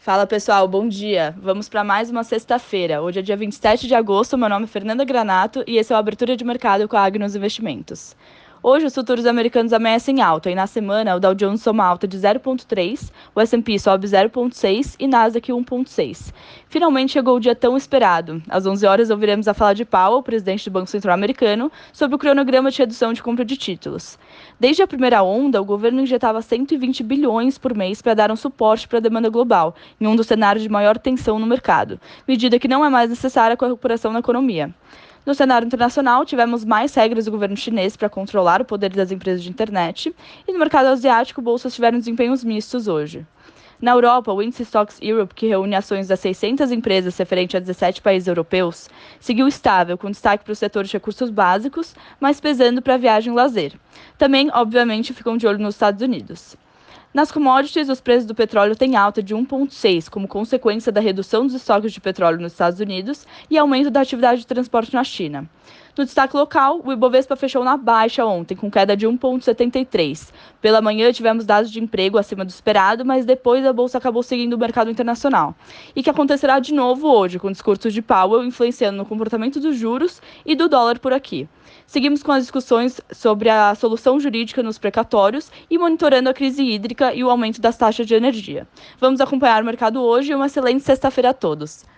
Fala pessoal, bom dia. Vamos para mais uma sexta-feira. Hoje é dia 27 de agosto, meu nome é Fernanda Granato e esse é o Abertura de Mercado com a Agnos Investimentos. Hoje os futuros americanos amanhecem alta e na semana o Dow Jones soma alta de 0,3, o S&P sobe 0,6 e Nasdaq 1,6. Finalmente chegou o dia tão esperado. Às 11 horas ouviremos a fala de Powell, presidente do Banco Central Americano, sobre o cronograma de redução de compra de títulos. Desde a primeira onda, o governo injetava 120 bilhões por mês para dar um suporte para a demanda global, em um dos cenários de maior tensão no mercado, medida que não é mais necessária com a recuperação na economia. No cenário internacional, tivemos mais regras do governo chinês para controlar o poder das empresas de internet e no mercado asiático, bolsas tiveram desempenhos mistos hoje. Na Europa, o índice Stoxx Europe, que reúne ações das 600 empresas referente a 17 países europeus, seguiu estável, com destaque para os setores de recursos básicos, mas pesando para a viagem e lazer. Também, obviamente, ficam de olho nos Estados Unidos. Nas commodities, os preços do petróleo têm alta de 1,6 como consequência da redução dos estoques de petróleo nos Estados Unidos e aumento da atividade de transporte na China. No destaque local, o Ibovespa fechou na baixa ontem, com queda de 1,73. Pela manhã, tivemos dados de emprego acima do esperado, mas depois a bolsa acabou seguindo o mercado internacional. E que acontecerá de novo hoje, com o discurso de Powell influenciando no comportamento dos juros e do dólar por aqui. Seguimos com as discussões sobre a solução jurídica nos precatórios e monitorando a crise hídrica e o aumento das taxas de energia. Vamos acompanhar o mercado hoje e uma excelente sexta-feira a todos.